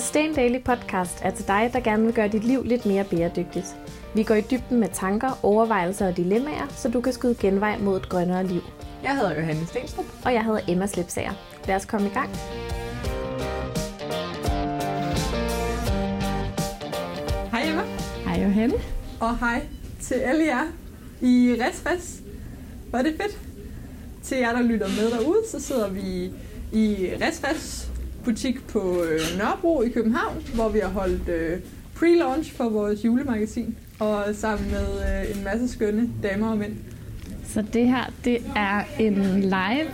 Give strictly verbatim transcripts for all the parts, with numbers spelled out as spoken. Sustain Daily Podcast er til dig, der gerne vil gøre dit liv lidt mere bæredygtigt. Vi går i dybden med tanker, overvejelser og dilemmaer, så du kan skyde genvej mod et grønnere liv. Jeg hedder Johannes Steensen. Og jeg hedder Emma Slepsager. Lad os komme i gang. Hej Emma. Hej Johanne. Og hej til alle jer i Res-Res. Hvor er det fedt. Til jer, der lytter med derude, så sidder vi i Res-Res butik på Nørrebro i København, hvor vi har holdt pre-launch for vores julemagasin, og sammen med en masse skønne damer og mænd. Så det her, det er en live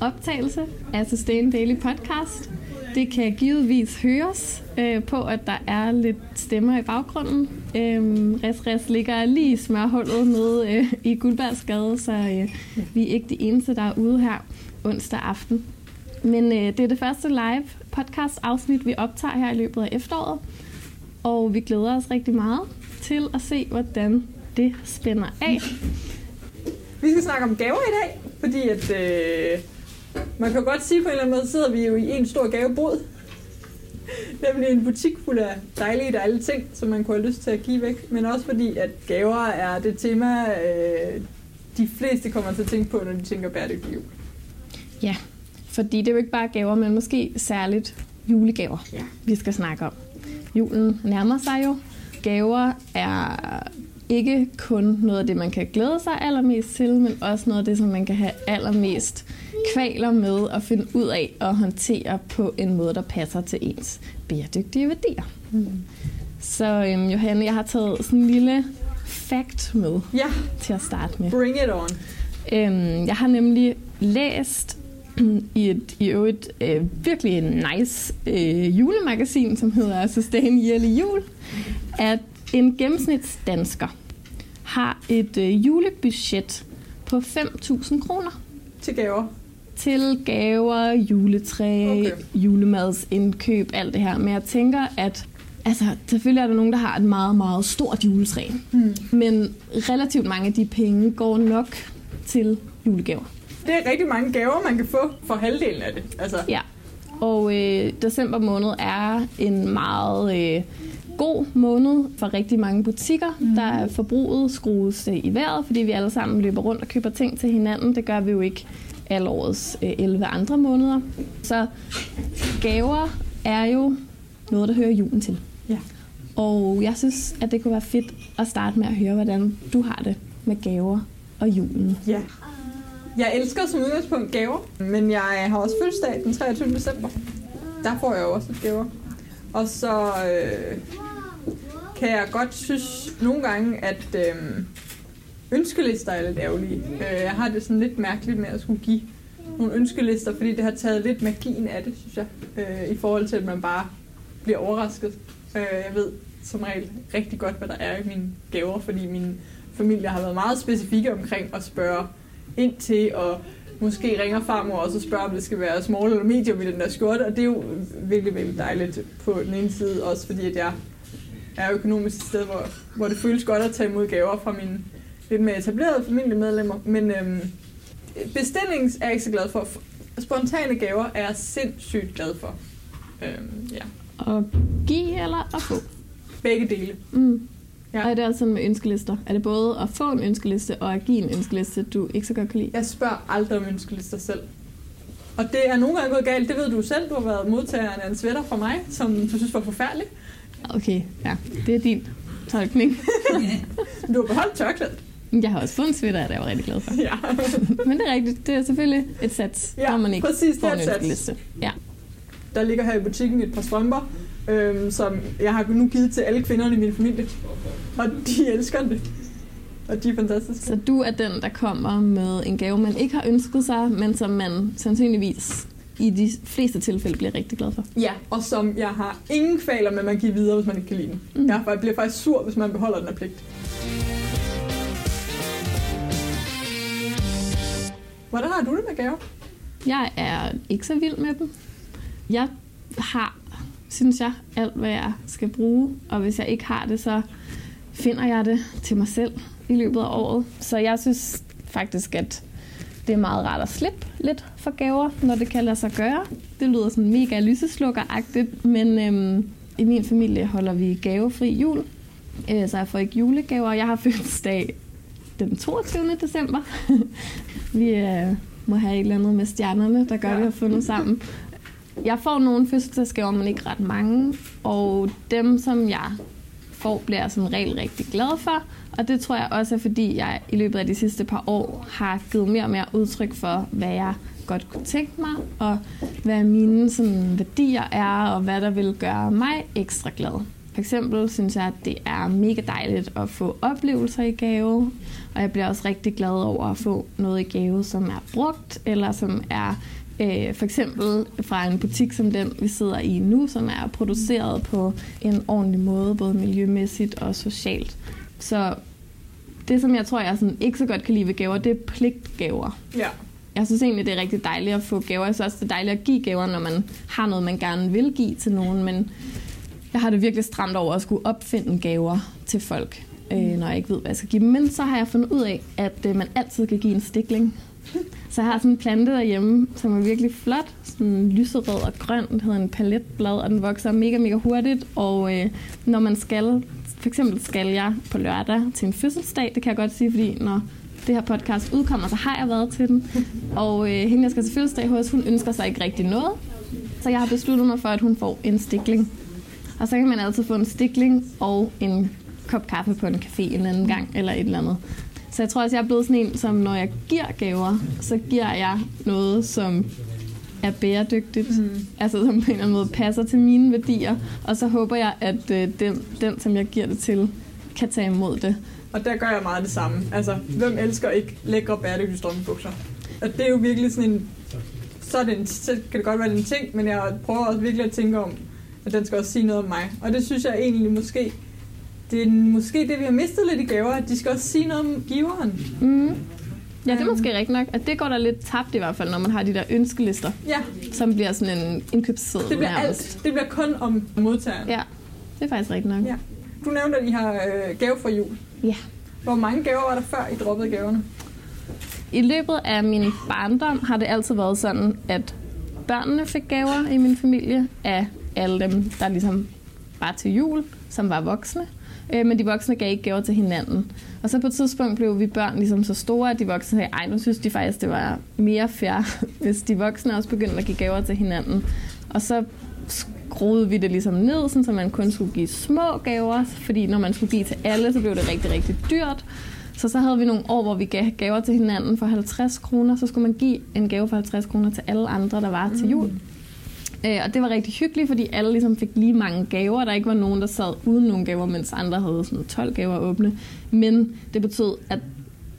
optagelse af Sustain Daily Podcast. Det kan givetvis høres øh, på, at der er lidt stemmer i baggrunden. Øhm, Res-Res ligger lige i smørhullet nede øh, i Guldbergsgade, så øh, vi er ikke de eneste, der er ude her onsdag aften. Men øh, det er det første live podcast afsnit, vi optager her i løbet af efteråret. Og vi glæder os rigtig meget til at se, hvordan det spænder af. Vi skal snakke om gaver i dag, fordi at, øh, man kan godt sige på en eller anden måde, sidder vi jo i en stor gavebod. Nemlig en butik fuld af dejlige, dejlige ting, som man kunne have lyst til at give væk. Men også fordi, at gaver er det tema, øh, de fleste kommer til at tænke på, når de tænker bæredygtig jul. Ja, fordi det er jo ikke bare gaver, men måske særligt julegaver, ja. Vi skal snakke om. Julen nærmer sig jo. Gaver er ikke kun noget af det, man kan glæde sig allermest til, men også noget af det, som man kan have allermest kvaler med at finde ud af og håndtere på en måde, der passer til ens bæredygtige værdier. Mm. Så øhm, Johanne, jeg har taget sådan en lille fact med yeah. til at starte med. Bring it on. Øhm, jeg har nemlig læst i et i øvrigt øh, virkelig nice øh, julemagasin, som hedder Sustain Yearly Jul, at en gennemsnitsdansker har et øh, julebudget på fem tusind kroner. Til gaver? Til gaver, juletræ, okay. Julemadsindkøb, alt det her. Men jeg tænker, at altså, selvfølgelig er der nogen, der har et meget, meget stort juletræ. Hmm. Men relativt mange af de penge går nok til julegaver. Det er rigtig mange gaver, man kan få for halvdelen af det. Altså. Ja, og øh, december måned er en meget øh, god måned for rigtig mange butikker. Mm. Der er forbruget skrues øh, i vejret, fordi vi alle sammen løber rundt og køber ting til hinanden. Det gør vi jo ikke alle årets øh, elleve andre måneder. Så gaver er jo noget, der hører julen til. Ja. Og jeg synes, at det kunne være fedt at starte med at høre, hvordan du har det med gaver og julen. Ja. Jeg elsker som udgangspunkt gaver, men jeg har også fødselsdag den treogtyvende december. Der får jeg jo også gaver. Og så øh, kan jeg godt synes nogle gange, at øh, ønskelister er lidt ærgerlige. Jeg har det sådan lidt mærkeligt med at skulle give nogle ønskelister, fordi det har taget lidt magien af det, synes jeg. Øh, I forhold til, at man bare bliver overrasket. Øh, jeg ved som regel rigtig godt, hvad der er i mine gaver, fordi min familie har været meget specifikke omkring at spørge ind til, og måske ringer farmor og så spørger, om det skal være small eller medium i den der skjorte, og det er jo virkelig, virkelig dejligt på den ene side, også fordi at jeg er økonomisk et sted, hvor, hvor det føles godt at tage imod gaver fra mine lidt mere etablerede familiemedlemmer, men øhm, bestillings er jeg ikke så glad for. Spontane gaver er jeg sindssygt glad for. Øhm, ja. At give eller at få? Begge dele. Mm. Ja. Og er det altså med ønskelister? Er det både at få en ønskeliste og at give en ønskeliste, du ikke så godt kan lide? Jeg spørger aldrig om ønskelister selv. Og det er nogle gange gået galt, det ved du selv. Du har været modtageren af en sweater fra mig, som du synes var forfærdelig. Okay, ja. Det er din tolkning. Du har beholdt tørklædet. Jeg har også fået en sweater, der jeg var rigtig glad for. Ja. Men det er rigtigt. Det er selvfølgelig et sats, ja, når man ikke præcis, får en ønskeliste. Ja. Der ligger her i butikken et par strømper, Øhm, som jeg har nu givet til alle kvinderne i min familie. Og de elsker det. Og de er fantastiske. Så du er den, der kommer med en gave, man ikke har ønsket sig, men som man sandsynligvis i de fleste tilfælde bliver rigtig glad for. Ja, og som jeg har ingen kvaler med, man giver videre, hvis man ikke kan lide den. Mm. Jeg bliver faktisk sur, hvis man beholder den af pligt. Hvordan har du det med gaver? Jeg er ikke så vild med dem. Jeg har... synes jeg, alt hvad jeg skal bruge, og hvis jeg ikke har det, så finder jeg det til mig selv i løbet af året. Så jeg synes faktisk, at Det er meget rart at slippe lidt for gaver, når det kan lade sig gøre. Det lyder sådan mega lyseslukker-agtigt, men øhm, i min familie holder vi gavefri jul, øh, så jeg får ikke julegaver. Jeg har fødselsdag den toogtyvende december. Vi øh, må have et eller andet med stjernerne, der gør, at vi har fundet sammen. Jeg får nogle fødselsdagsgaver, men ikke ret mange, og dem, som jeg får, bliver jeg som regel rigtig glad for. Og det tror jeg også er, fordi jeg i løbet af de sidste par år har givet mere og mere udtryk for, hvad jeg godt kunne tænke mig, og hvad mine sådan, værdier er, og hvad der vil gøre mig ekstra glad. For eksempel synes jeg, at det er mega dejligt at få oplevelser i gave, og jeg bliver også rigtig glad over at få noget i gave, som er brugt, eller som er øh, for eksempel fra en butik som den, vi sidder i nu, som er produceret på en ordentlig måde, både miljømæssigt og socialt. Så det, som jeg tror, jeg sådan ikke så godt kan lide ved gaver, det er pligtgaver. Ja. Jeg synes egentlig, det er rigtig dejligt at få gaver. Jeg synes også, det er dejligt at give gaver, når man har noget, man gerne vil give til nogen. Men jeg har det virkelig stramt over at skulle opfinde gaver til folk, øh, når jeg ikke ved, hvad jeg skal give dem. Men så har jeg fundet ud af, at øh, man altid kan give en stikling. Så jeg har sådan en plante derhjemme, som er virkelig flot. Sådan lyserød og grøn. Den hedder en paletblad, og den vokser mega, mega hurtigt. Og øh, når man skal... For eksempel skal jeg på lørdag til en fødselsdag. Det kan jeg godt sige, fordi når det her podcast udkommer, så har jeg været til den. Og øh, hende, jeg skal til fødselsdag hos, hun ønsker sig ikke rigtig noget. Så jeg har besluttet mig for, at hun får en stikling. Og så kan man altid få en stikling og en kop kaffe på en café en anden gang, eller et eller andet. Så jeg tror også, jeg er blevet sådan en, som når jeg giver gaver, så giver jeg noget, som er bæredygtigt, mm. altså som på en eller anden måde passer til mine værdier, og så håber jeg, at øh, den, den, som jeg giver det til, kan tage imod det. Og der gør jeg meget det samme. Altså, hvem elsker ikke lækre bæredygtige strømpebukser? Og det er jo virkelig sådan en, så, er det en, så kan det godt være en ting, men jeg prøver også virkelig at tænke om, at den skal også sige noget om mig. Og det synes jeg egentlig måske, det er måske det, vi har mistet lidt i gaver, at de skal også sige noget om giveren. Mm. Ja, det er måske rigtigt nok. At det går der lidt tabt i hvert fald, når man har de der ønskelister, ja. Som bliver sådan en indkøbsseddel. Det bliver alt. Det bliver kun om modtageren. Ja, det er faktisk rigtigt nok. Ja. Du nævnte, at I har øh, gave for jul. Ja. Hvor mange gaver var der, før I droppede gaverne? I løbet af min barndom har det altid været sådan, at børnene fik gaver i min familie af alle dem, der ligesom var til jul, som var voksne. Men de voksne gav ikke gaver til hinanden. Og så på et tidspunkt blev vi børn ligesom så store, at de voksne sagde, ej, nu synes de faktisk, det var mere fair, hvis de voksne også begyndte at give gaver til hinanden. Og så skruede vi det ligesom ned, sådan, så man kun skulle give små gaver, fordi når man skulle give til alle, så blev det rigtig, rigtig dyrt. Så så havde vi nogle år, hvor vi gav gaver til hinanden for halvtreds kroner, så skulle man give en gave for halvtreds kroner til alle andre, der var til jul. Og det var rigtig hyggeligt, fordi alle ligesom fik lige mange gaver. Der ikke var nogen, der sad uden nogle gaver, mens andre havde sådan tolv gaver åbne. Men det betød, at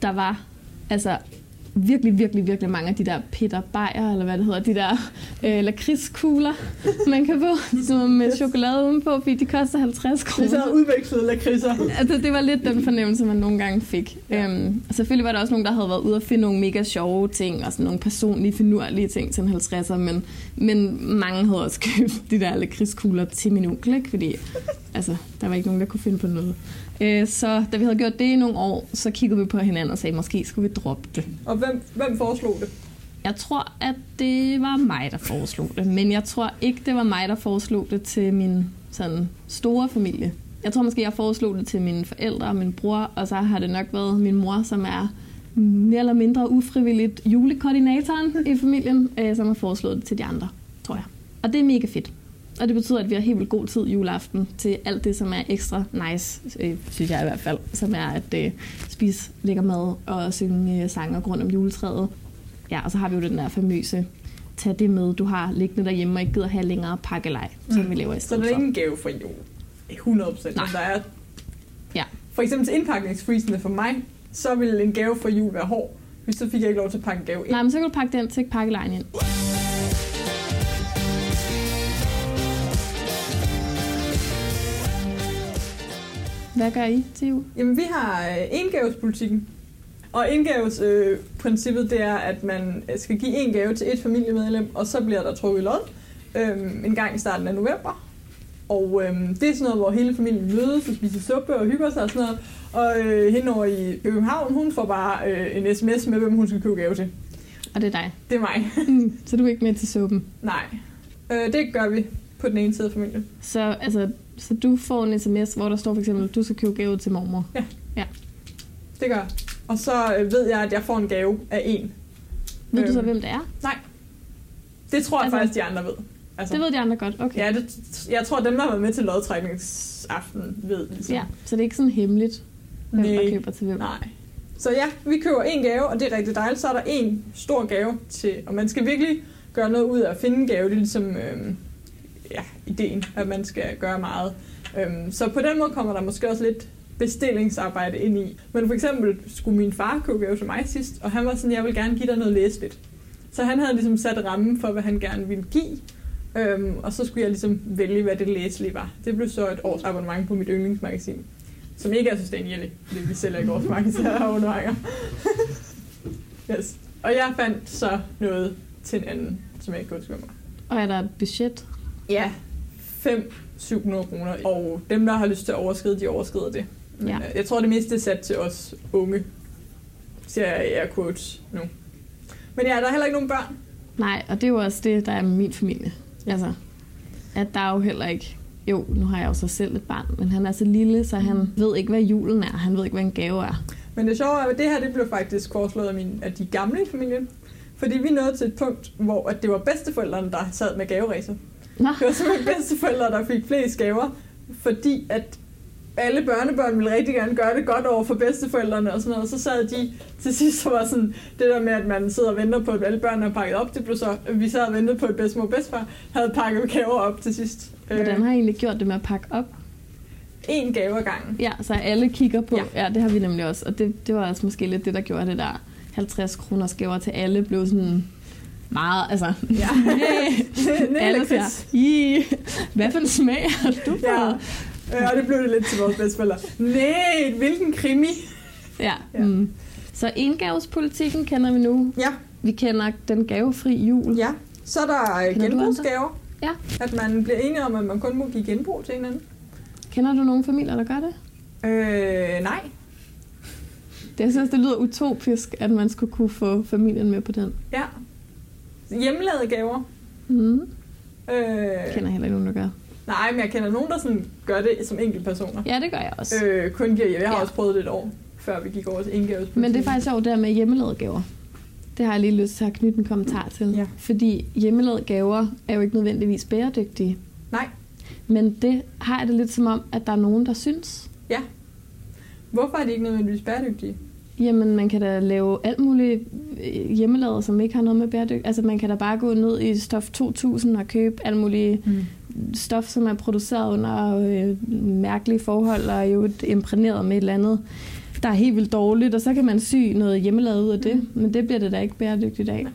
der var altså virkelig, virkelig, virkelig mange af de der Peter Beier, eller hvad det hedder, de der øh, lakridskugler, man kan få som med chokolade udenpå, fordi de koster halvtreds kroner. Det er så udvekslede lakridser. Altså, det var lidt den fornemmelse, man nogle gange fik. Ja. Øhm, selvfølgelig var der også nogen, der havde været ude og finde nogle mega sjove ting, og sådan nogle personlige, finurlige ting til en halvtredser, men, men mange havde også købt de der lakridskugler til min onkel, ikke? Fordi altså, der var ikke nogen, der kunne finde på noget. Så da vi havde gjort det i nogle år, så kiggede vi på hinanden og sagde, måske skulle vi droppe det. Og hvem, hvem foreslog det? Jeg tror, at det var mig, der foreslog det. Men jeg tror ikke, det var mig, der foreslog det til min sådan, store familie. Jeg tror måske, jeg foreslog det til mine forældre og min bror. Og så har det nok været min mor, som er mere eller mindre ufrivilligt julekoordinatoren i familien, som har foreslået det til de andre, tror jeg. Og det er mega fedt. Og det betyder, at vi har helt vildt god tid juleaften til alt det, som er ekstra nice, øh, synes jeg i hvert fald, som er at øh, spise lækker mad og synge øh, sange rundt om juletræet. Ja, og så har vi jo den der famøse, tag det med, du har liggende derhjemme og ikke gider have længere pakkelej, som mm. vi laver i stedet. Så det er ingen gave for jul, hundrede procent. Nej. Der er, ja. For eksempel til indpakningsfreezene for mig, så ville en gave for jul være hård, hvis så fik jeg ikke lov til at pakke en gave ind. Nej, men så kan du pakke den til pakkelejen ind. Hvad gør I til jul? Jamen, vi har indgavespolitikken. Og indgavesprincippet, øh, det er, at man skal give en gave til et familiemedlem, og så bliver der trukket lod øh, en gang i starten af november. Og øh, det er sådan noget, hvor hele familien mødes og spiser suppe og hygger sig og sådan noget. Og øh, hende over i København, hun får bare øh, en sms med, hvem hun skal købe gave til. Og det er dig? Det er mig. Mm, så du er ikke med til suppen? Nej. Øh, det gør vi på den ene side af familien. Så, altså, så du får en sms, hvor der står for eksempel, du skal købe gave til mormor? Ja. Ja. Det gør jeg. Og så ved jeg, at jeg får en gave af en. Ved øh, du så, hvem det er? Nej. Det tror jeg altså, faktisk, de andre ved. Altså, det ved de andre godt, okay. Ja, det, jeg tror, dem, der har været med til lodtrækningsaften, ved det. Ja, så det er ikke sådan hemmeligt, hvem nej, der køber til hvem? Nej. Så ja, vi køber en gave, og det er rigtig dejligt. Så er der en stor gave til, og man skal virkelig gøre noget ud af at finde en gave. Det er ligesom øh, ja, ideen, at man skal gøre meget. Øh, så på den måde kommer der måske også lidt bestillingsarbejde ind i. Men for eksempel skulle min far købe gave til mig sidst, og han var sådan, jeg vil gerne give dig noget læseligt. Så han havde ligesom sat rammen for, hvad han gerne ville give, øh, og så skulle jeg ligesom vælge, hvad det læselige var. Det blev så et års abonnement på mit yndlingsmagasin. Som ikke er Sustain Yearly, fordi vi sælger ikke vores markedsføringer. Yes. Og jeg fandt så noget til en anden, som jeg ikke kunne skømme mig. Og er der et budget? Ja, fem til syv hundrede kroner. Og dem, der har lyst til at overskride, de overskrider det. Men ja. Jeg tror, det meste er sat til os unge. Siger jeg, jeg quotes nu. Men ja, der er heller ikke nogen børn. Nej, og det er jo også det, der er min familie. Altså, at der er jo heller ikke... Jo, nu har jeg jo så selv et barn, men han er så lille, så han ved ikke, hvad julen er. Han ved ikke, hvad en gave er. Men det sjove er, at det her det blev faktisk foreslået af, min, af de gamle i familien. Fordi vi nåede til et punkt, hvor at det var bedsteforældrene, der sad med gaveræser. Nå. Det var simpelthen bedsteforældre, der fik flest gaver, fordi at alle børnebørn ville rigtig gerne gøre det godt over for bedsteforældrene og sådan noget. Og så sad de til sidst, så var sådan det der med, at man sidder og venter på, at alle børnene er pakket op. Det blev så, vi sad og ventede på, at bedstemor og bedstefar havde pakket gaver op til sidst. Hvordan har I egentlig gjort det med at pakke op? En gave ad gangen. Ja, så alle kigger på. Ja, ja det har vi nemlig også. Og det, det var også måske lidt det, der gjorde det der halvtreds kroners gaver til alle blev sådan meget, altså... Ja. Alle siger, hvad for en smag har du fået? Ja, og det blev det lidt til vores bedstefælder. Nej, hvilken krimi! Ja. Ja. Mm. Så engavespolitikken kender vi nu. Ja. Vi kender den gavefri jul. Ja, så er der genbrugsgaver. Ja. At man bliver enige om, at man kun må give genbrug til hinanden. Kender du nogle familier, der gør det? Øh, nej. Det, jeg synes, det lyder utopisk, at man skulle kunne få familien med på den. Ja. Hjemmelavede gaver. Mm. Øh, jeg kender heller ikke nogen, der gør. Nej, men jeg kender nogen, der sådan gør det som enkeltpersoner. Ja, det gør jeg også. Øh, kun giver jeg. Jeg har ja. også prøvet det et år, før vi gik over til engavespolitik. Men det er faktisk sjovt, det der med hjemmelavede gaver. Det har jeg lige lyst til at knytte en kommentar til. Ja. Fordi hjemmelavede gaver er jo ikke nødvendigvis bæredygtige. Nej. Men det har jeg det lidt som om, at der er nogen, der synes. Ja. Hvorfor er de ikke nødvendigvis bæredygtige? Jamen, man kan da lave alt muligt hjemmelavet, som ikke har noget med bæredygtighed. Altså, man kan da bare gå ned i Stof to tusind og købe alt muligt mm. stof, som er produceret under øh, mærkelige forhold og jo imprægneret med et eller andet, der er helt vildt dårligt, og så kan man sy noget hjemmelavet ud af det, mm. men det bliver det da ikke bæredygtigt af.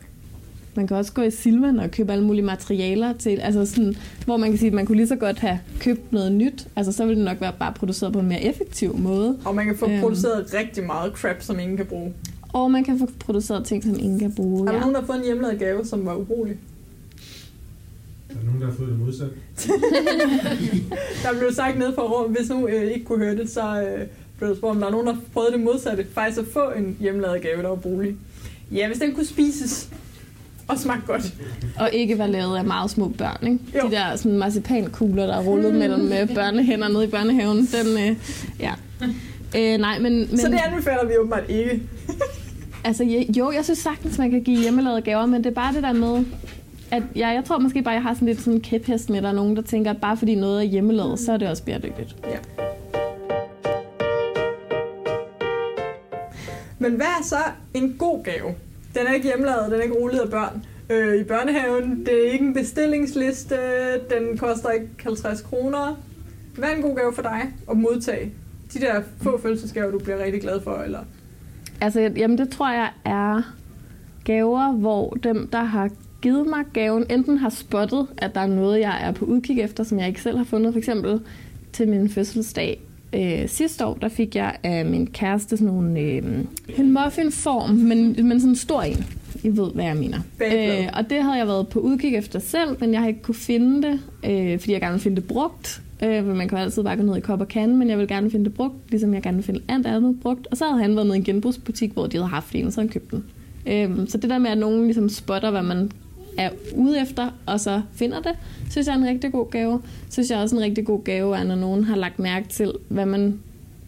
Man kan også gå i Silvan og købe alle mulige materialer til, altså sådan, hvor man kan sige, at man kunne lige så godt have købt noget nyt, altså så ville det nok være bare produceret på en mere effektiv måde. Og man kan få produceret øhm. rigtig meget crap, som ingen kan bruge. Og man kan få produceret ting, som ingen kan bruge, Er der ja. nogen, der har fået en hjemmelavet gave, som var ubrugelig? Der er nogen, der har fået det modsat. Der blev sagt ned fra rum, hvis nu øh, ikke kunne høre det, så øh, blev der spurgt, om der er nogen, der har prøvet det modsatte, faktisk at få en hjemmelavet gave, der var ubrugelig. Ja, hvis den kunne spises. Og smagte godt. Og ikke var lavet af meget små børn, ikke? Jo. De der sådan marcipankugler, der er rullet mm. mellem børnehænder nede i børnehaven. Den, øh, ja. Øh, nej, men, men... Så det anbefaler vi åbenbart ikke. Altså, jo, jeg synes sagtens, man kan give hjemmelavede gaver, men det er bare det der med, at ja, jeg tror måske bare, jeg har sådan lidt sådan en kæphest med, der er nogen, der tænker, at bare fordi noget er hjemmelavet, så er det også bæredygtigt. Ja. Men hvad er så en god gave? Den er ikke hjemmelavet, den er ikke rullet af børn øh, i børnehaven. Det er ikke en bestillingsliste, den koster ikke halvtreds kroner. Hvad er en god gave for dig at modtage? De der få følelsesgaver, du bliver rigtig glad for, eller? Altså, jamen det tror jeg er gaver, hvor dem, der har givet mig gaven, enten har spottet, at der er noget, jeg er på udkig efter, som jeg ikke selv har fundet. For eksempel til min fødselsdag. Øh, sidste år, der fik jeg af min kæreste sådan nogle, øh, en muffinform, men, men sådan en stor en. I ved, hvad jeg mener. Øh, og det havde jeg været på udkig efter selv, men jeg har ikke kunne finde det, øh, fordi jeg gerne vil finde det brugt. Øh, man kan altid bare gå ned i Kop og Kande, men jeg vil gerne finde det brugt, ligesom jeg gerne vil finde andet andet brugt. Og så havde han været nede i en genbrugsbutik, hvor de havde haft en, og så havde han købt den. Øhm, så det der med, at nogen ligesom spotter, hvad man er ude efter, og så finder det, synes jeg er en rigtig god gave. Synes jeg også en rigtig god gave er, når nogen har lagt mærke til, hvad man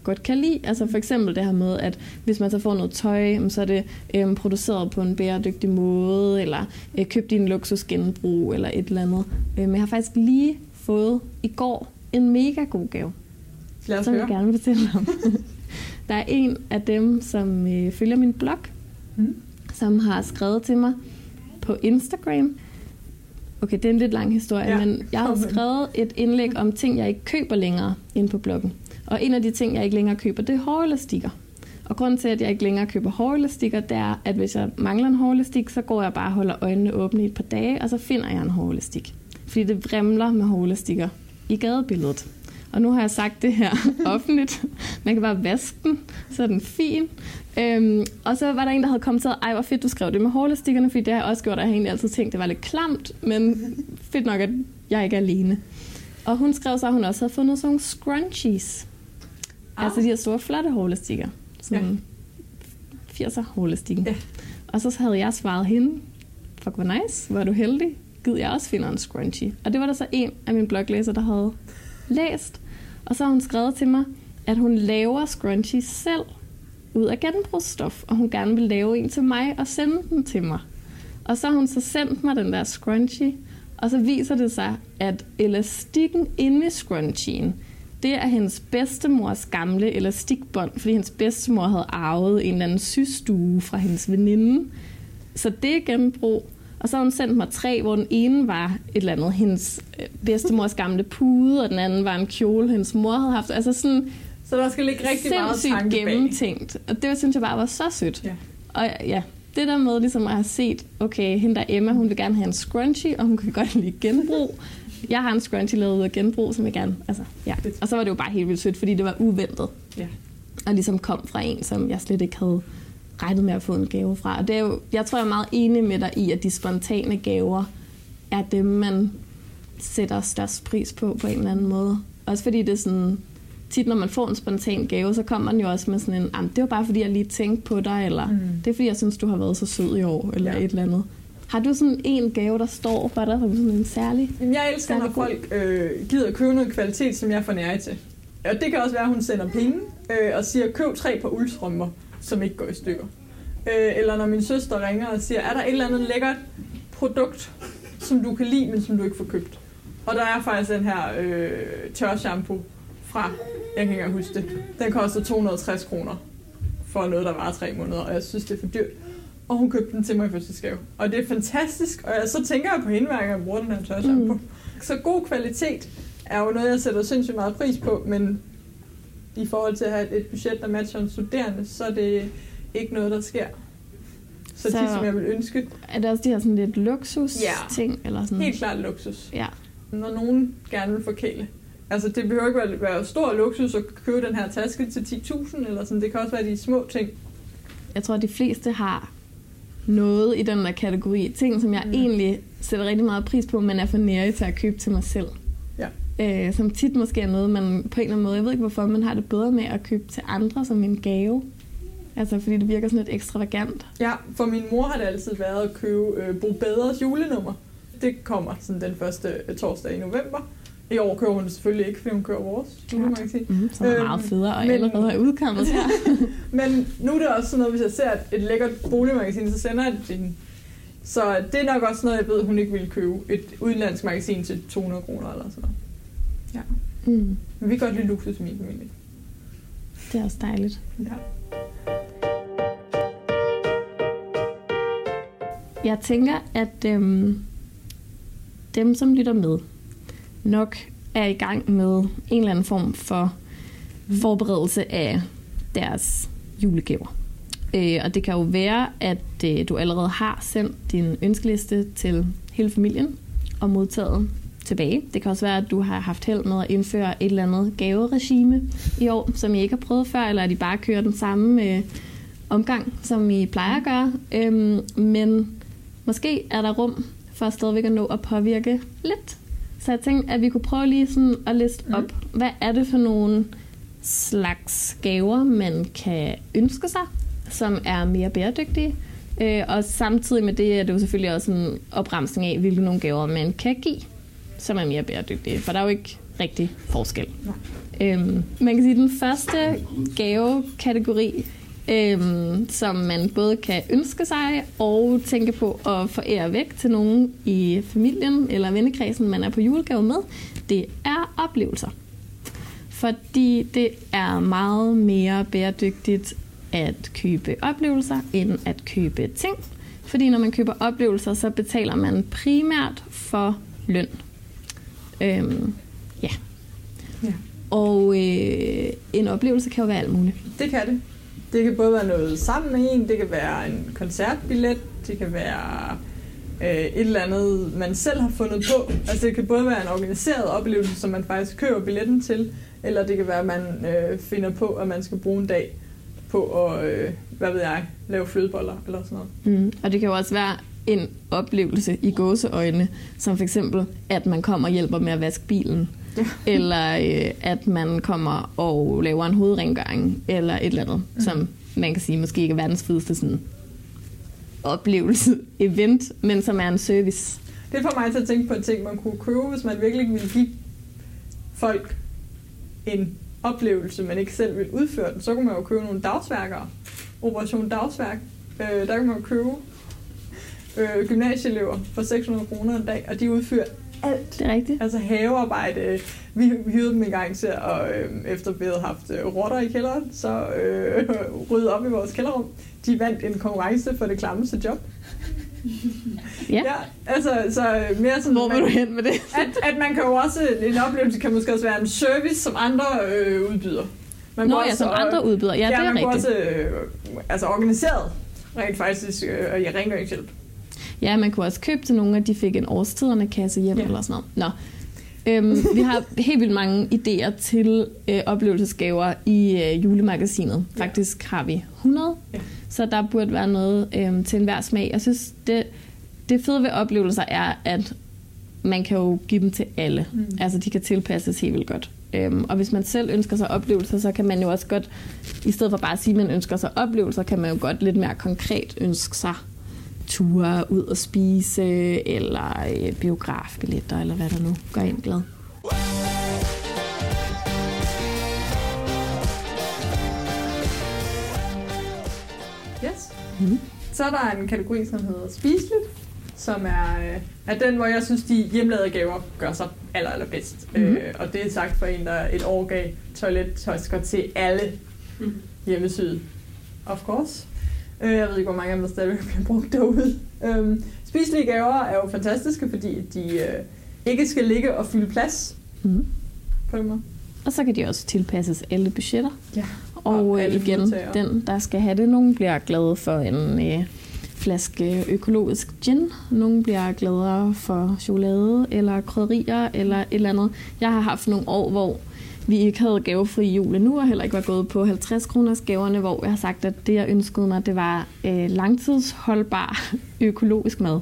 godt kan lide. Altså for eksempel det her med, at hvis man så får noget tøj, så er det øhm, produceret på en bæredygtig måde, eller øh, købt i en luksusgenbrug, eller et eller andet. Men øhm, jeg har faktisk lige fået i går en mega god gave, som jeg gerne vil fortælle om. Der er en af dem, som øh, følger min blog, mm. som har skrevet til mig på Instagram. Okay, det er en lidt lang historie, ja. Men jeg har skrevet et indlæg om ting, jeg ikke køber længere inde på bloggen. Og en af de ting, jeg ikke længere køber, det er hårelastikker. Og grunden til, at jeg ikke længere køber hårelastikker, det er, at hvis jeg mangler en hårelastik, så går jeg bare og holder øjnene åbne i et par dage, og så finder jeg en hårelastik. Fordi det vrimler med hårelastikker i gadebilledet. Og nu har jeg sagt det her offentligt. Man kan bare vaske den, så er den fin. Øhm, og så var der en, der havde kommenteret, ej, hvor fedt, du skrev det med hårelastikkerne, fordi det har jeg også gjort, og jeg egentlig altid tænkt, det var lidt klamt, men fedt nok, at jeg ikke er alene. Og hun skrev så, at hun også havde fundet sådan nogle scrunchies. Ah. Altså de her store, flotte hårelastikker. Sådan ja. firser hårelastikken. Ja. Og så havde jeg svaret hende, fuck, hvor nice, hvor er du heldig. Gid, jeg også finder en scrunchie. Og det var der så en af mine bloglæsere, der havde læst. Og så har hun skrevet til mig, at hun laver scrunchies selv ud af genbrugsstof, og hun gerne vil lave en til mig og sende den til mig. Og så har hun så sendt mig den der scrunchie, og så viser det sig, at elastikken inde i scrunchien, det er hendes bedstemors gamle elastikbånd, fordi hendes bedstemor havde arvet en eller anden systue fra hendes veninde. Så det er genbrug. Og så har hun sendt mig tre, hvor den ene var et eller andet, hendes bedstemors gamle pude, og den anden var en kjole, hendes mor havde haft. Altså sådan, så der skal ligge rigtig meget tanke bag. Gennemtænkt. Og det synes jeg bare var så sødt. Ja. Og ja, det der med, ligesom at have set, okay, hende der Emma, hun vil gerne have en scrunchie, og hun kan godt lide genbrug. Jeg har en scrunchie lavet ud af genbrug, som jeg gerne... Altså, ja. Og så var det jo bare helt vildt sødt, fordi det var uventet. Ja. Og ligesom kom fra en, som jeg slet ikke havde regnet med at få en gave fra. Og det er jo, jeg tror, jeg er meget enig med dig i, at de spontane gaver er dem, man sætter størst pris på på en eller anden måde. Også fordi det er sådan, tit når man får en spontan gave, så kommer man jo også med sådan en, ah, det var bare fordi, jeg lige tænkte på dig, eller mm. det er fordi, jeg synes, du har været så sød i år, eller ja. et eller andet. Har du sådan en gave, der står for dig, som sådan en særlig? Jamen, jeg elsker, når folk øh, gider købe noget kvalitet, som jeg får nære til. Og det kan også være, at hun sender penge øh, og siger, køb tre på uldstrømper, som ikke går i stykker. Øh, eller når min søster ringer og siger, er der et eller andet lækkert produkt, som du kan lide, men som du ikke får købt? Og der er faktisk den her øh, tørshampoo fra, jeg kan ikke engang huske det, den koster to hundrede og tres kroner for noget, der varer tre måneder, og jeg synes, det er for dyrt. Og hun købte den til mig i fødselsdagsgave. Og det er fantastisk, og jeg, så tænker jeg på hende, hver gang jeg bruger den her tørshampoo. Mm. Så god kvalitet er jo noget, jeg sætter sindssygt meget pris på, men i forhold til at have et budget, der matcher en studerende, så er det ikke noget, der sker så, så tit, som jeg vil ønske. Er det også de her sådan lidt luksus-ting? Ja, eller sådan? Helt klart luksus. Ja. Når nogen gerne vil forkæle. Altså, det behøver ikke være, være stor luksus at købe den her taske til ti tusind, eller sådan. Det kan også være de små ting. Jeg tror, at de fleste har noget i den der kategori. Ting, som jeg mm. egentlig sætter rigtig meget pris på, men er for nære til at købe til mig selv. Øh, som tit måske er noget, man på en eller anden måde, jeg ved ikke hvorfor, man har det bedre med at købe til andre som en gave. Altså fordi det virker sådan lidt ekstravagant. Ja, for min mor har det altid været at købe øh, Bo Bedres julenummer. Det kommer sådan den første torsdag i november. I år køber hun selvfølgelig ikke, fordi hun køber vores julemagasin. Mm, så er meget federe, og men, allerede er udkommet her. Men nu er det også sådan noget, hvis jeg ser et lækkert boligmagasin, så sender jeg det til hende. Så det er nok også noget, jeg ved, hun ikke ville købe. Et udenlandsk magasin til to hundrede kroner eller sådan noget. Ja. Mm. Men vi kan godt lide luksus i min familie. Det er også dejligt. Ja. Jeg tænker, at øhm, dem, som lytter med, nok er i gang med en eller anden form for forberedelse af deres julegaver. Øh, og det kan jo være, at øh, du allerede har sendt din ønskeliste til hele familien og modtaget tilbage. Det kan også være, at du har haft held med at indføre et eller andet gaveregime i år, som I ikke har prøvet før, eller at I bare kører den samme øh, omgang, som I plejer at gøre. Øhm, men måske er der rum for stadigvæk at nå at påvirke lidt. Så jeg tænkte, at vi kunne prøve lige sådan at liste op, mm. hvad er det for nogle slags gaver, man kan ønske sig, som er mere bæredygtige, Øh, og samtidig med det er det jo selvfølgelig også en opremsning af, hvilke nogle gaver man kan give, som er mere bæredygtige, for der er jo ikke rigtig forskel. Øhm, man kan sige, at den første gavekategori, øhm, som man både kan ønske sig og tænke på at forære væk til nogen i familien eller vennekredsen, man er på julegave med, det er oplevelser. Fordi det er meget mere bæredygtigt at købe oplevelser, end at købe ting. Fordi når man køber oplevelser, så betaler man primært for løn. Øhm, ja. ja. Og øh, en oplevelse kan jo være alt muligt. Det kan det. Det kan både være noget sammen med en, det kan være en koncertbillet, det kan være øh, et eller andet, man selv har fundet på. Altså det kan både være en organiseret oplevelse, som man faktisk køber billetten til, eller det kan være, at man øh, finder på, at man skal bruge en dag på at, øh, hvad ved jeg, lave flødeboller eller sådan noget. Mm. Og det kan jo også være en oplevelse i gåseøjne, som for eksempel, at man kommer og hjælper med at vaske bilen, ja. eller øh, at man kommer og laver en hovedrengøring, eller et eller andet, mm. som man kan sige måske ikke er verdens fedeste sådan oplevelse, event, men som er en service. Det får mig til at tænke på ting, man kunne købe, hvis man virkelig ville give folk en oplevelse, man ikke selv ville udføre den, så kunne man jo købe nogle dagsværkere. Operation Dagsværk. Øh, der kan man jo købe øh, gymnasieelever for seks hundrede kroner en dag, og de udfører alt. Det er rigtigt. Altså havearbejde. Vi hyrede dem en gang til, og øh, efter vi havde haft øh, rotter i kælderen, så øh, ryddede op i vores kælderrum. De vandt en konkurrence for det klammeste job. Ja. ja, altså så mere sådan, hvor vil du hen med det? at, at man kan jo også, en oplevelse kan måske også være en service, som andre øh, udbyder. Man Nå ja, også, som andre udbyder, ja, ja det er man rigtigt. Man kunne også, øh, altså organiseret, rent faktisk, øh, jeg ringer ikke hjælp. Ja, man kunne også købe til nogen, at de fik en årstiderne kasse hjem ja. eller sådan noget. Nå. Øhm, vi har helt vildt mange idéer til øh, oplevelsesgaver i øh, julemagasinet. Faktisk ja. har vi hundrede, ja. så der burde være noget øh, til enhver smag. Jeg synes, det, det fede ved oplevelser er, at man kan jo give dem til alle. Mm. Altså, de kan tilpasses helt vildt godt. Øhm, og hvis man selv ønsker sig oplevelser, så kan man jo også godt, i stedet for bare at sige, at man ønsker sig oplevelser, kan man jo godt lidt mere konkret ønske sig ture ud og spise, eller øh, biografbilletter, eller hvad der nu gør en glad. Yes. Mm-hmm. Så er der en kategori, som hedder spiseligt, som er, øh, er den, hvor jeg synes, de hjemmelavede gaver gør sig aller, aller bedst. Mm-hmm. Øh, og det er sagt for en, der et år gav toilettøjsker til alle mm-hmm. hjemmesyde. Of course. Jeg ved ikke, hvor mange af dem stadig bliver brugt derude. Øhm, spiselige gaver er jo fantastiske, fordi de øh, ikke skal ligge og fylde plads. Mm. På den måde. Og så kan de også tilpasses alle budgetter. Ja. Og, og alle igen, modtager. Den, der skal have det, nogen bliver glade for en øh, flaske økologisk gin. Nogen bliver gladere for chokolade eller krydderier eller et eller andet. Jeg har haft nogle år, hvor vi ikke havde gavefri jul endnu, og heller ikke var gået på halvtreds kroners gaverne, hvor jeg har sagt, at det, jeg ønskede mig, det var øh, langtidsholdbar økologisk mad.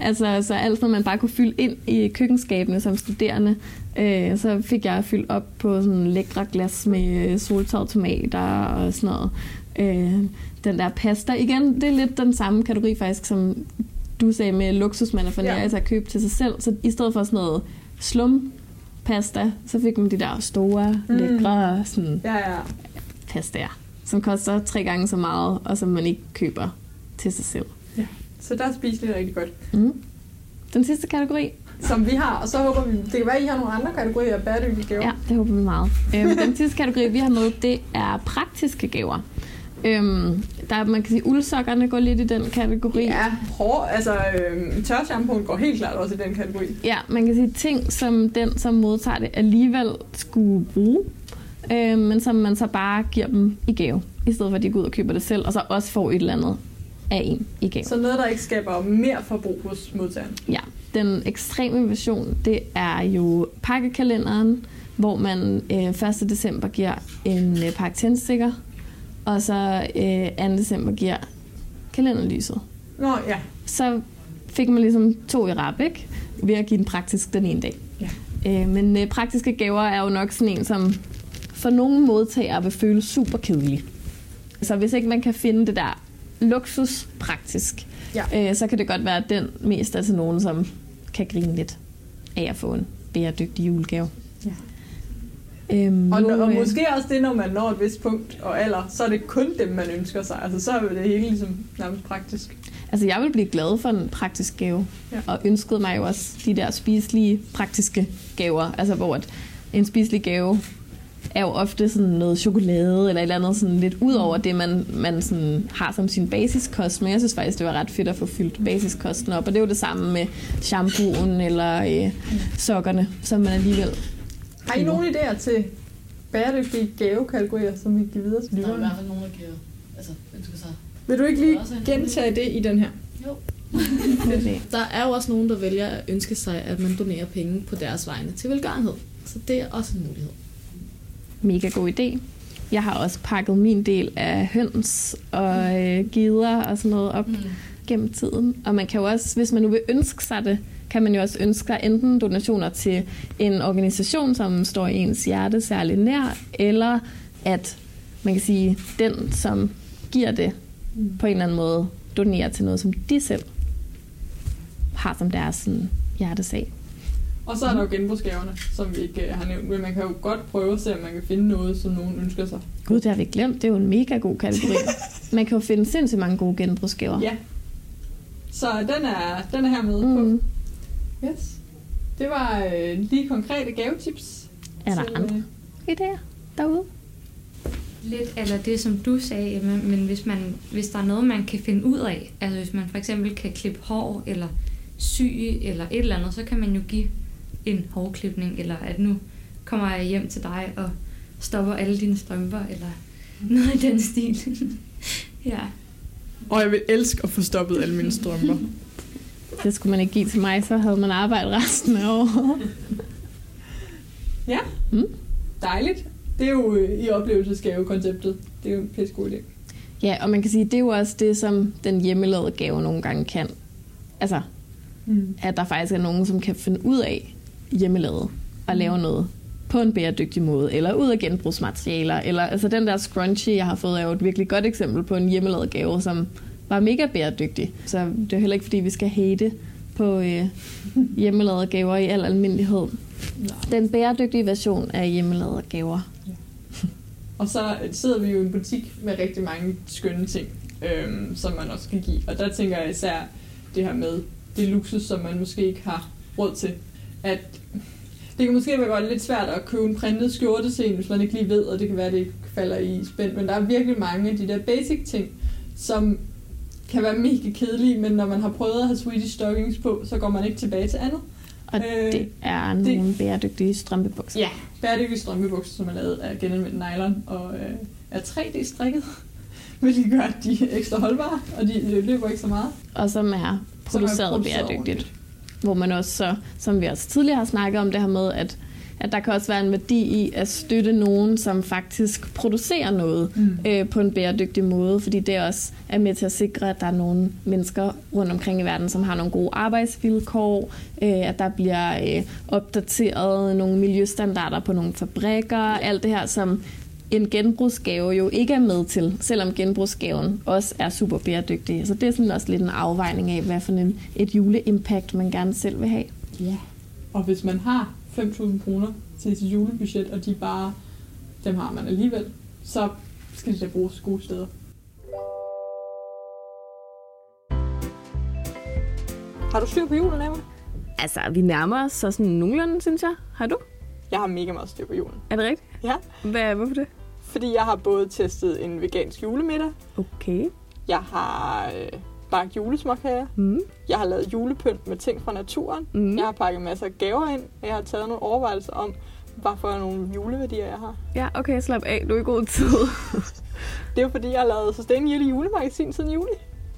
altså så alt, når man bare kunne fylde ind i køkkenskabene som studerende, øh, så fik jeg fyldt op på sådan lækre glas med soltørrede tomater og sådan noget. Øh, den der pasta, igen, det er lidt den samme kategori faktisk, som du sagde med luksus, man er fornæret til at købe til sig selv. Så i stedet for sådan noget slum, pasta, så fik man de der store, mm. lækre sådan, ja, ja. pastaer, som koster tre gange så meget, og som man ikke køber til sig selv. Ja. Så der spiser det rigtig godt. Mm. Den sidste kategori, som vi har, og så håber vi, det kan være, I har nogle andre kategorier af bæredygtige gaver. Ja, det håber vi meget. Øhm, den sidste kategori, vi har med, det er praktiske gaver. Øhm, der, man kan sige, uldsokkerne går lidt i den kategori. Ja, hår, altså øhm, tørshampooen går helt klart også i den kategori. Ja, man kan sige, ting som den, som modtager det, alligevel skulle bruge, øhm, men som man så bare giver dem i gave, i stedet for at de går ud og køber det selv, og så også får et eller andet af en i gave. Så noget, der ikke skaber mere forbrug hos modtageren. Ja, den ekstreme version, det er jo pakkekalenderen, hvor man øh, første december giver en øh, pakke tændstikker, og så øh, anden december giver kalenderlyset. Nå ja. Så fik man ligesom to i rap, ikke? Ved at give den praktisk den ene dag. Ja. Øh, men øh, praktiske gaver er jo nok sådan en, som for nogle modtagere vil føle super kedelig. Så hvis ikke man kan finde det der luksus praktisk. Ja. Øh, så kan det godt være, at den mest er til nogen, som kan grine lidt af at få en bæredygtig julegave. Ja. Øhm, og, og måske også det, når man når et vist punkt og alder, så er det kun dem, man ønsker sig. Altså, så er det hele ligesom nærmest praktisk. Altså, jeg vil blive glad for en praktisk gave, ja. Og ønskede mig jo også de der spiselige, praktiske gaver. Altså, hvor en spiselig gave er jo ofte sådan noget chokolade eller et eller andet sådan lidt ud over det, man, man sådan har som sin basiskost. Men jeg synes faktisk, det var ret fedt at få fyldt basiskosten op. Og det er jo det samme med shampooen eller øh, sokkerne, som man alligevel... Har I nogle idéer til bæredygtige gavekategorier, som vi giver videre til lytterne? Der er i hvert fald nogle, der giver, altså, ønsker sig. Vil du ikke lige gentage det i den her? Jo. Der er jo også nogen, der vælger at ønske sig, at man donerer penge på deres vegne til velgørenhed. Så det er også en mulighed. Mega god idé. Jeg har også pakket min del af høns og øh, gider og sådan noget op mm. gennem tiden. Og man kan jo også, hvis man nu vil ønske sig det, kan man jo også ønske enten donationer til en organisation, som står i ens hjerte særligt nær, eller at man kan sige, den, som giver det, på en eller anden måde donerer til noget, som de selv har som deres sådan, hjertesag. Og så er der jo genbrugsgaverne, som vi ikke har nævnt, men man kan jo godt prøve at se, om man kan finde noget, som nogen ønsker sig. Gud, det har vi glemt. Det er jo en mega god kategori. Man kan jo finde sindssygt mange gode genbrugsgaver. Ja. Så den er, den er her med mm. på. Yes. Det var øh, lige konkrete gavetips. Er der til, andre øh... idéer derude? Lidt eller det, som du sagde, Emma, men hvis, man, hvis der er noget, man kan finde ud af, altså hvis man for eksempel kan klippe hår, eller sy, eller et eller andet, så kan man jo give en hårklipning, eller at nu kommer jeg hjem til dig og stopper alle dine strømper, eller noget i den stil. Ja. Og jeg vil elske at få stoppet alle mine strømper. Det skulle man ikke give til mig, så havde man arbejdet resten af året. Ja, mm. dejligt. Det er jo i oplevelsesgave-konceptet. Det er jo en pisse god idé. Ja, og man kan sige, det er jo også det, som den hjemmelavede gave nogle gange kan. Altså, mm. at der faktisk er nogen, som kan finde ud af hjemmelavet og lave noget på en bæredygtig måde, eller ud af genbrugsmaterialer. Eller, altså den der scrunchie, jeg har fået, er jo et virkelig godt eksempel på en hjemmelavet gave, som var mega bæredygtig. Så det er heller ikke, fordi vi skal hate på øh, hjemmelavede gaver i al almindelighed. Nej. Den bæredygtige version af hjemmelavede gaver. Ja. Og så sidder vi jo i en butik med rigtig mange skønne ting, øhm, som man også kan give. Og der tænker jeg især det her med det luksus, som man måske ikke har råd til. At det kan måske være godt lidt svært at købe en printet skjorte til en, hvis man ikke lige ved, og det kan være, det ikke falder i spænd. Men der er virkelig mange af de der basic ting, som kan være mega kedelige, men når man har prøvet at have Swedish stockings på, så går man ikke tilbage til andet. Og øh, det er nogle det, bæredygtige strømpebukser. Ja, bæredygtige strømpebukser, som er lavet af genanvendt nylon og øh, er tre D-strikket, hvilket gør, at de er ekstra holdbare, og de løber ikke så meget. Og som er produceret, som er produceret bæredygtigt. Ordentligt. Hvor man også, så, som vi også tidligere har snakket om det her med, at, at der kan også være en værdi i at støtte nogen, som faktisk producerer noget mm. øh, på en bæredygtig måde, fordi det også er med til at sikre, at der er nogle mennesker rundt omkring i verden, som har nogle gode arbejdsvilkår, øh, at der bliver øh, opdateret nogle miljøstandarder på nogle fabrikker, alt det her, som en genbrugsgave jo ikke er med til, selvom genbrugsgaven også er super bæredygtig. Så det er sådan også lidt en afvejning af, hvad for en, et juleimpact man gerne selv vil have. Ja. Yeah. Og hvis man har fem tusind kroner til sit julebudget, og de bare, dem har man alligevel, så skal det da bruges gode steder. Har du styr på julen, Emma? Altså, vi nærmer os så sådan nogenlunde, synes jeg. Har du? Jeg har mega meget styr på julen. Er det rigtigt? Ja. Hvad, hvorfor det? Fordi jeg har både testet en vegansk julemiddag. Okay. Jeg har øh, bagt julesmåkager. Mm. Jeg har lavet julepynt med ting fra naturen. Mm. Jeg har pakket masser af gaver ind. Jeg har taget nogle overvejelser om, hvad for nogle juleværdier jeg har. Ja, okay, slap af. Du er i god tid. Det er jo fordi, jeg har lavet Sustain Yearly julemagasin siden juli.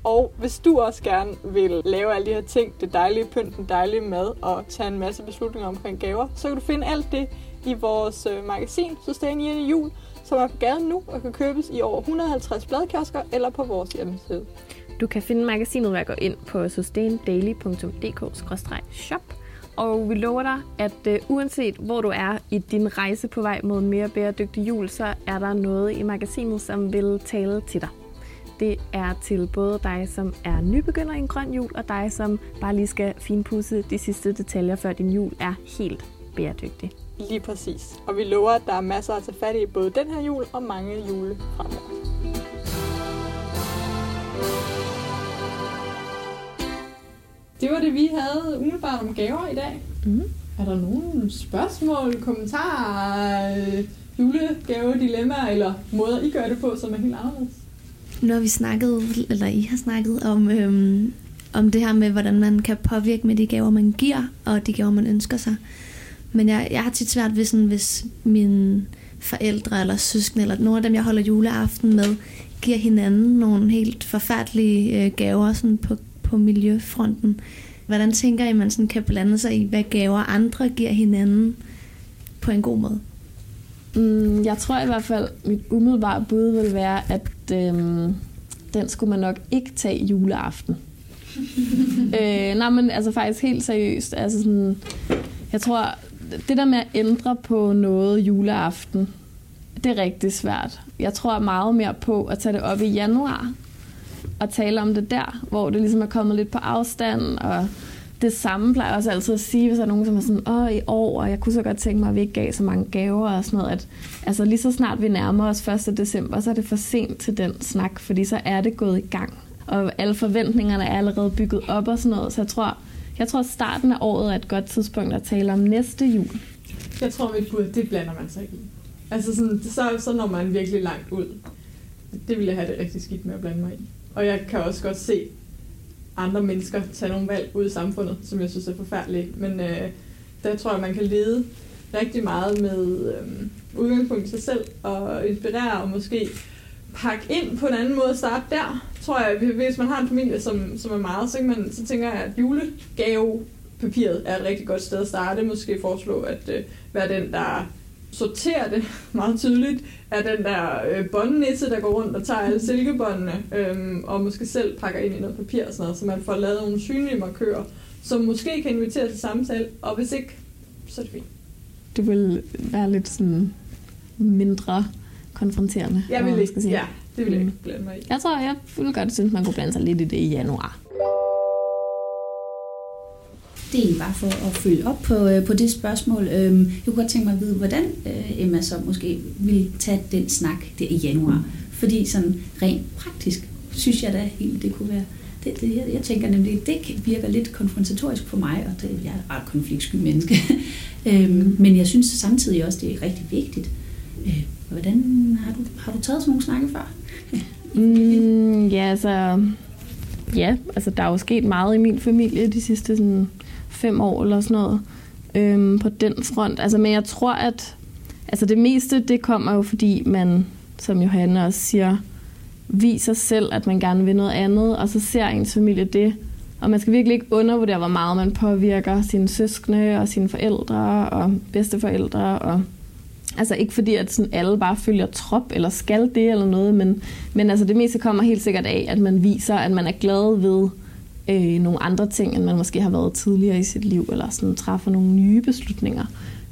Og hvis du også gerne vil lave alle de her ting, det dejlige pynt, den dejlige mad og tage en masse beslutninger omkring gaver, så kan du finde alt det i vores magasin Sustain Yearly Jul, som er på gaden nu og kan købes i over et hundrede og halvtreds bladkiosker eller på vores hjemmeside. Du kan finde magasinet ved at gå ind på sustaindaily punktum d k skråstreg shop, og vi lover dig, at uanset hvor du er i din rejse på vej mod mere bæredygtig jul, så er der noget i magasinet, som vil tale til dig. Det er til både dig, som er nybegynder i en grøn jul, og dig, som bare lige skal finpudse de sidste detaljer, før din jul er helt bæredygtig. Lige præcis. Og vi lover, at der er masser at tage fat i både den her jul og mange jule fremover. Det var det, vi havde umiddelbart om gaver i dag. Mm-hmm. Er der nogle spørgsmål, kommentarer, øh, julegave, dilemmaer eller måder, I gør det på, som er helt anderledes? Nu har vi snakket, eller I har snakket om, øhm, om det her med, hvordan man kan påvirke med de gaver, man giver, og de gaver, man ønsker sig. Men jeg, jeg har tit svært ved, sådan, hvis mine forældre eller søskende, eller nogle af dem, jeg holder juleaften med, giver hinanden nogle helt forfærdelige øh, gaver sådan på på miljøfronten. Hvordan tænker I, man sådan kan blande sig i, hvad gaver andre giver hinanden på en god måde? Mm, jeg tror i hvert fald, mit umiddelbare bud vil være, at øhm, den skulle man nok ikke tage juleaften. øh, nej, men altså faktisk helt seriøst. Altså sådan, jeg tror, det der med at ændre på noget juleaften, det er rigtig svært. Jeg tror meget mere på at tage det op i januar, og tale om det der, hvor det ligesom er kommet lidt på afstand, og det samme plejer også altid at sige, hvis der er nogen, som er sådan, åh, i år, og jeg kunne så godt tænke mig, at vi ikke gav så mange gaver og sådan noget, at altså, lige så snart vi nærmer os første december, så er det for sent til den snak, fordi så er det gået i gang, og alle forventningerne er allerede bygget op og sådan noget, så jeg tror, jeg tror starten af året er et godt tidspunkt at tale om næste jul. Jeg tror, mit bud, det blander man sig ikke i. Altså sådan, så, så når man virkelig langt ud. Det ville jeg have det rigtig skidt med at blande mig i. Og jeg kan også godt se andre mennesker tage nogle valg ud i samfundet, som jeg synes er forfærdelige. Men øh, der tror jeg, man kan lede rigtig meget med øh, udgangspunkt i sig selv og inspirere og måske pakke ind på en anden måde og starte der. Tror jeg, hvis man har en familie, som, som er meget, så, man, så tænker jeg, at julegavepapiret er et rigtig godt sted at starte. Måske foreslå at øh, være den, der sorterer det meget tydeligt, er den der øh, båndnisse, der går rundt og tager alle silkebåndene, øh, og måske selv pakker ind i noget papir og sådan noget, så man får lavet nogle synlige markører, som måske kan invitere til samtale, og hvis ikke, så er det fint. Det vil være lidt sådan mindre konfronterende. Jeg vil ikke, ja, det vil jeg ikke blande mig i. Jeg tror, jeg ville godt synes, man kunne blande sig lidt i det i januar. Det er bare for at følge op på, øh, på det spørgsmål. Øhm, jeg kunne godt tænke mig at vide, hvordan øh, Emma så måske ville tage den snak der i januar. Fordi sådan rent praktisk, synes jeg da helt, det kunne være. Det, det, jeg tænker nemlig, det virker lidt konfrontatorisk på mig, og det, jeg er et ret konfliktsky menneske. øhm, men jeg synes samtidig også, det er rigtig vigtigt. Øh, hvordan har du, har du taget sådan nogle snakke før? mm, ja, så... Ja, altså der er jo sket meget i min familie de sidste sådan fem år eller sådan noget øhm, på den front. Altså, men jeg tror, at altså, det meste det kommer jo, fordi man, som Johanne også siger, viser selv, at man gerne vil noget andet, og så ser ens familie det. Og man skal virkelig ikke undervurdere, hvor meget man påvirker sine søskende og sine forældre og bedsteforældre. Og altså ikke fordi, at sådan alle bare følger trop eller skal det eller noget, men, men altså det meste kommer helt sikkert af, at man viser, at man er glad ved øh, nogle andre ting, end man måske har været tidligere i sit liv, eller sådan træffer nogle nye beslutninger.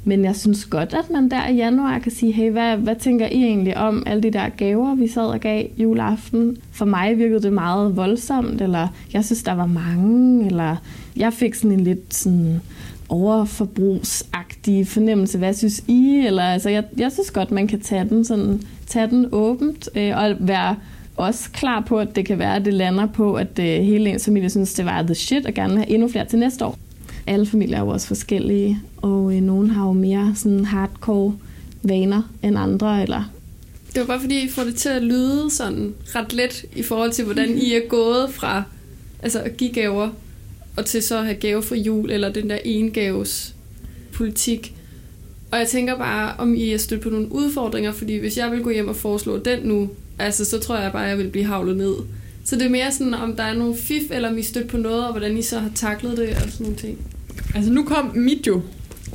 Men jeg synes godt, at man der i januar kan sige, hey, hvad, hvad tænker I egentlig om alle de der gaver, vi sad og gav juleaften? For mig virkede det meget voldsomt, eller jeg synes, der var mange, eller jeg fik sådan en lidt sådan overforbrugsagtige fornemmelse. Hvad synes I? Eller, altså, jeg, jeg synes godt, man kan tage den, sådan, tage den åbent øh, og være også klar på, at det kan være, at det lander på, at øh, hele ens familie synes, det var the shit, og gerne have endnu flere til næste år. Alle familier er jo også forskellige, og øh, nogen har jo mere sådan hardcore vaner end andre. Eller det var bare fordi, I får det til at lyde sådan ret let i forhold til, hvordan I er gået fra altså, at give gaver og til så at have gave for jul, eller den der engaves politik. Og jeg tænker bare, om I er stødt på nogle udfordringer, fordi hvis jeg vil gå hjem og foreslå den nu, altså så tror jeg bare, at jeg vil blive havlet ned. Så det er mere sådan, om der er nogle fif, eller om I er stødt på noget, og hvordan I så har taklet det, og sådan nogle ting. Altså nu kom mit jo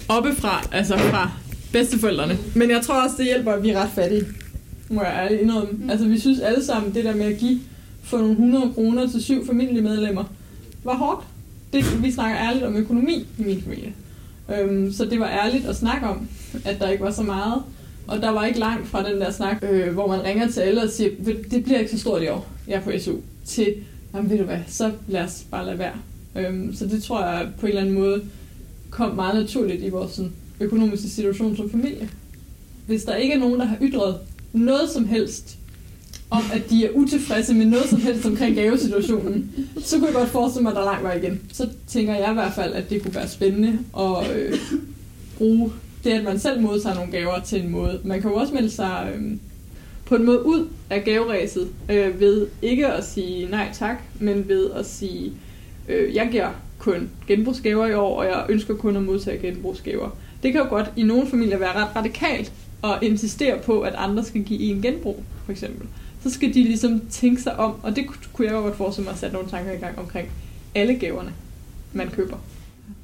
oppefra, altså fra bedsteforældrene. Men jeg tror også, det hjælper, at vi er ret fattige. Må jeg ærligt indrømme. Mm. Altså vi synes alle sammen, det der med at give for nogle hundrede kroner til syv familiemedlemmer, var hårdt. Det, vi snakker ærligt om økonomi i min familie. Øhm, så det var ærligt at snakke om, at der ikke var så meget. Og der var ikke langt fra den der snak, øh, hvor man ringer til alle og siger, det bliver ikke så stort i år, jeg er på S U, til, jamen ved du hvad, så lad os bare lade være. Øhm, så det tror jeg på en eller anden måde kom meget naturligt i vores sådan, økonomiske situation som familie. Hvis der ikke er nogen, der har ytret noget som helst om, at de er utilfredse med noget som helst omkring gavesituationen, så kunne jeg godt forestille mig, at der er langt vej igen. Så tænker jeg i hvert fald, at det kunne være spændende at øh, bruge det, at man selv modtager nogle gaver til en måde. Man kan jo også melde sig øh, på en måde ud af gaveræset øh, ved ikke at sige nej tak, men ved at sige, øh, jeg giver kun genbrugsgaver i år, og jeg ønsker kun at modtage genbrugsgaver. Det kan jo godt i nogle familier være ret radikalt at insistere på, at andre skal give en genbrug, for eksempel. Så skal de ligesom tænke sig om, og det kunne jeg jo godt forestille mig at sætte nogle tanker i gang omkring alle gaverne, man køber.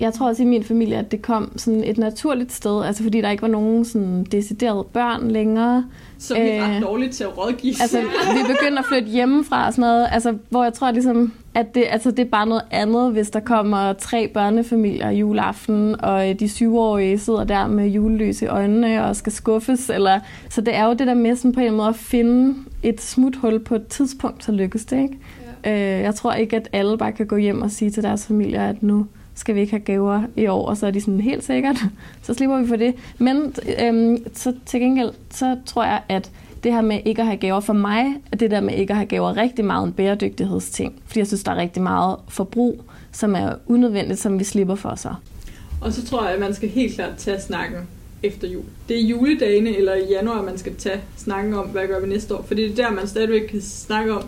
Jeg tror også i min familie, at det kom sådan et naturligt sted, altså fordi der ikke var nogen sådan deciderede børn længere. Så vi er ret dårligt til at rådgive. Altså, vi begyndte at flytte hjemmefra og sådan noget, altså, hvor jeg tror ligesom, at det, altså, det er bare noget andet, hvis der kommer tre børnefamilier juleaften, og de syvårige sidder der med julelys i øjnene og skal skuffes. Eller, så det er jo det der med sådan på en måde at finde et smuthul på et tidspunkt, så lykkes det, ikke? Ja. Øh, jeg tror ikke, at alle bare kan gå hjem og sige til deres familier, at nu skal vi ikke have gaver i år, og så er de sådan helt sikkert, så slipper vi for det. Men øhm, så til gengæld, så tror jeg, at det her med ikke at have gaver for mig, og det der med ikke at have gaver rigtig meget en bæredygtighedsting, fordi jeg synes, der er rigtig meget forbrug, som er unødvendigt, som vi slipper for så. Og så tror jeg, at man skal helt klart tage snakken efter jul. Det er juledagene eller i januar, man skal tage snakken om, hvad gør vi næste år, for det er der, man stadigvæk kan snakke om,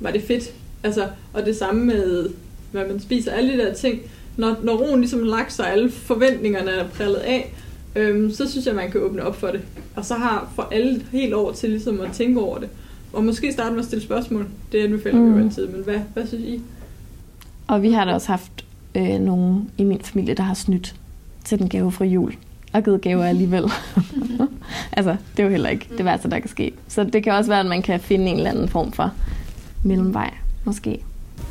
var det fedt, altså, og det samme med, hvad man spiser, alle de der ting. Når, når roen ligesom har lagt sig, alle forventningerne er prællet af, øhm, så synes jeg, man kan åbne op for det. Og så har for alle et helt år til ligesom at tænke over det. Og måske starte med at stille spørgsmål. Det anbefaler vi mm. jo altid, men hvad, hvad synes I? Og vi har da også haft øh, nogen i min familie, der har snydt til den gave fra jul. Og givet gaver alligevel. Altså, det er jo heller ikke det værste, der kan ske. Så det kan også være, at man kan finde en eller anden form for mellemvej, måske.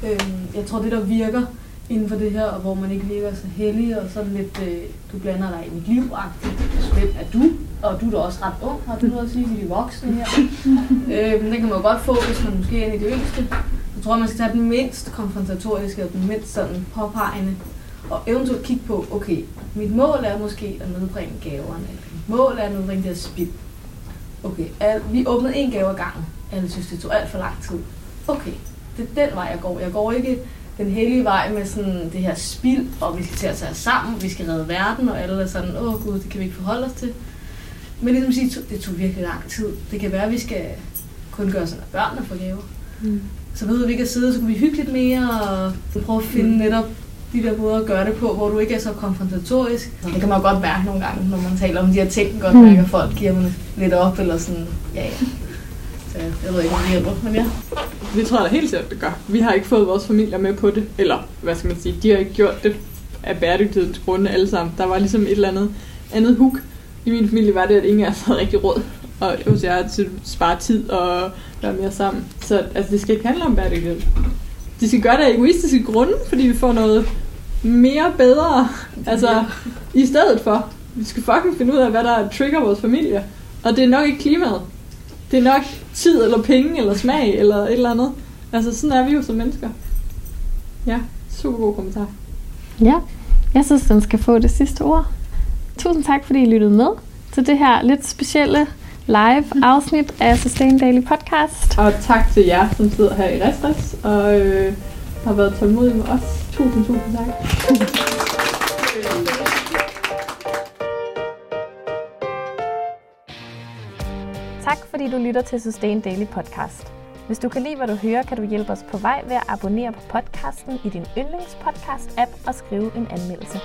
Øhm, jeg tror, det der virker inden for det her, og hvor man ikke virker så heldig, og sådan lidt, øh, du blander dig i mit liv-agtigt. Hvem er du? Og du er da også ret ung, har du noget at sige til de voksne her? øh, men det kan man jo godt få, hvis man måske er en af de yngste. Jeg tror, man skal tage den mindst konfrontatoriske, og den mindst sådan påpegende, og eventuelt kigge på, okay, mit mål er måske at nedbringe gaverne, mit mål er at nedbringe deres spild. Okay, al- vi åbnede en gave ad gangen, alle synes, det tog alt for lang tid. Okay, det er den vej, jeg går. Jeg går ikke den hellige vej med sådan det her spild, og vi skal til at tage os sammen, vi skal redde verden, og alle er sådan, åh gud, det kan vi ikke forholde os til. Men ligesom at sige, det tog virkelig lang tid. Det kan være, at vi skal kun gøre sådan, at børn der får gaver. Mm. Så ved vi ikke at sidde, så kan vi hygge lidt mere, og prøve at finde mm. netop de der måder at gøre det på, hvor du ikke er så konfrontatorisk. Det kan man jo godt mærke nogle gange, når man taler om de her ting, godt mærker folk giver man lidt op, eller sådan, ja ja. Så jeg ved ikke, om det hjælper, men ja. Vi tror da helt sikkert, det gør. Vi har ikke fået vores familier med på det. Eller, hvad skal man sige, de har ikke gjort det af bæredygtighedens grunde alle sammen. Der var ligesom et eller andet andet hook. I min familie var det, at ingen af os havde rigtig råd. Og hos jer til at spare tid og være mere sammen. Så altså, det skal ikke handle om bæredygtighed. De skal gøre det af egoistiske grunde, fordi vi får noget mere bedre. Altså, i stedet for. Vi skal fucking finde ud af, hvad der trigger vores familie. Og det er nok ikke klimaet. Det er nok tid, eller penge, eller smag, eller et eller andet. Altså, sådan er vi jo som mennesker. Ja, super god kommentar. Ja, jeg synes, den skal få det sidste ord. Tusind tak, fordi I lyttede med til det her lidt specielle live-afsnit af Sustain Daily Podcast. Og tak til jer, som sidder her i Res-Res, og øh, har været tålmodige med os. Tusind, tusind tak. Tak fordi du lytter til Sustain Daily Podcast. Hvis du kan lide, hvad du hører, kan du hjælpe os på vej ved at abonnere på podcasten i din yndlingspodcast-app og skrive en anmeldelse.